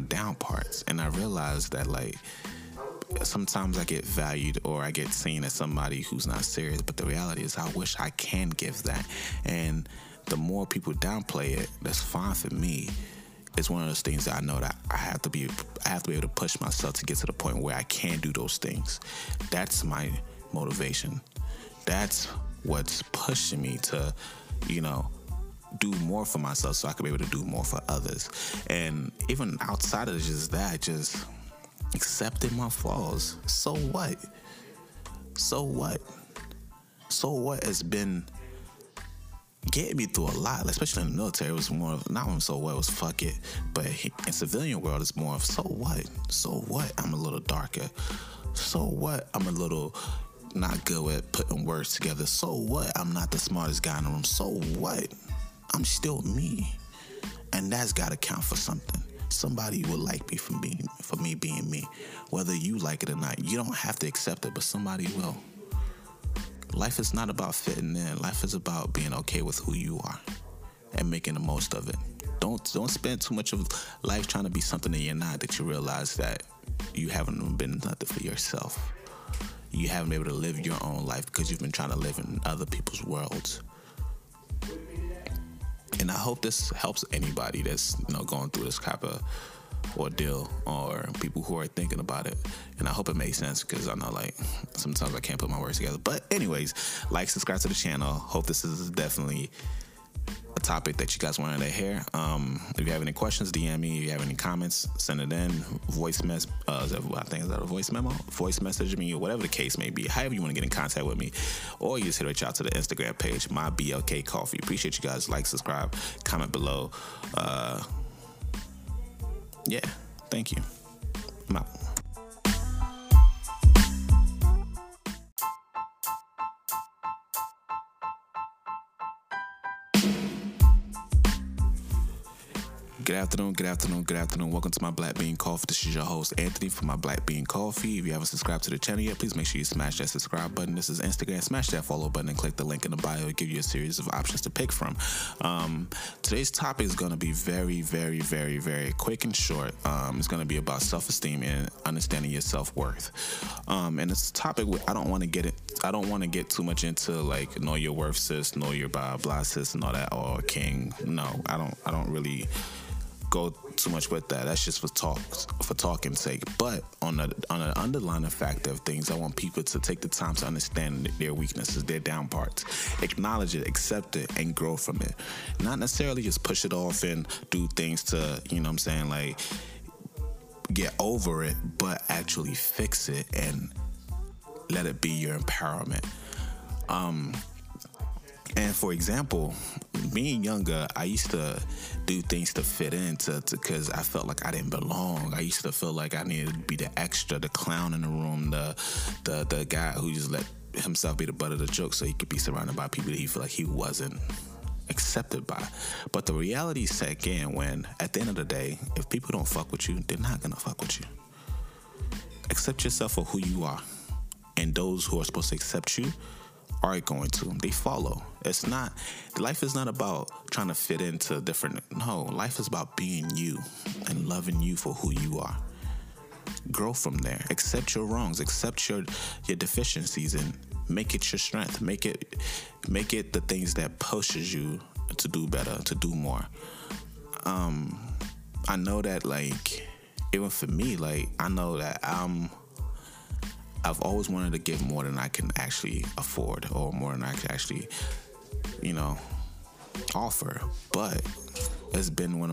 my down parts. And I realized that, like, sometimes I get valued or I get seen as somebody who's not serious, but the reality is I wish I can give that. And the more people downplay it, that's fine for me. It's one of those things that I know that I have to be able to push myself to get to the point where I can do those things. That's my motivation. That's what's pushing me to, you know, do more for myself so I can be able to do more for others. And even outside of just that, just accepting my flaws. So what? So what? So what has been getting me through a lot, especially in the military. It was more of, not so what, it was fuck it. But in civilian world, it's more of, so what? So what? I'm a little darker. So what? I'm a little not good at putting words together. So what? I'm not the smartest guy in the room. So what? I'm still me. And that's got to count for something. Somebody will like me for me being me. Whether you like it or not, you don't have to accept it, but somebody will. Life is not about fitting in. Life is about being okay with who you are and making the most of it. Don't spend too much of life trying to be something that you're not, that you realize that you haven't been nothing for yourself. You haven't been able to live your own life because you've been trying to live in other people's worlds. And I hope this helps anybody that's, you know, going through this type of ordeal, or people who are thinking about it. And I hope it made sense, because I know, like, sometimes I can't put my words together. But anyways, like, subscribe to the channel. Hope this is definitely a topic that you guys wanted to hear. If you have any questions, DM me. If you have any comments, send it in. Voice message me, or whatever the case may be. However you want to get in contact with me, or you just hit right out to the Instagram page, my BLK Coffee. Appreciate you guys. Like, subscribe, comment below. Yeah, thank you. I'm out. Good afternoon, good afternoon, good afternoon. Welcome to My Black Bean Coffee. This is your host, Anthony, from My Black Bean Coffee. If you haven't subscribed to the channel yet, please make sure you smash that subscribe button. This is Instagram. Smash that follow button and click the link in the bio. It'll give you a series of options to pick from. Today's topic is going to be very, very, very, very quick and short. It's going to be about self-esteem and understanding your self-worth. And it's a topic where I don't want to get too much into, like, know your worth, sis, know your blah, blah, sis, and all that, or king. No, I don't really go too much with that. That's just for talking's sake. But on an underlying factor of things, I want people to take the time to understand their weaknesses, their down parts, acknowledge it, accept it, and grow from it. Not necessarily just push it off and do things to, you know what I'm saying, like, get over it, but actually fix it and let it be your empowerment. And for example, being younger, I used to do things to fit in, because I felt like I didn't belong. I used to feel like I needed to be the extra, the clown in the room, the guy who just let himself be the butt of the joke so he could be surrounded by people that he felt like he wasn't accepted by. But the reality set in when, at the end of the day, if people don't fuck with you, they're not gonna fuck with you. Accept yourself for who you are, and those who are supposed to accept you are going to. They follow. It's not, life is not about trying to fit into different, no, life is about being you and loving you for who you are. Grow from there. Accept your wrongs, accept your deficiencies, and make it your strength. Make it the things that pushes you to do better, to do more. I know that, like, even for me, like, I know that I've always wanted to give more than I can actually afford, or more than I can actually, you know, offer. But it's been one of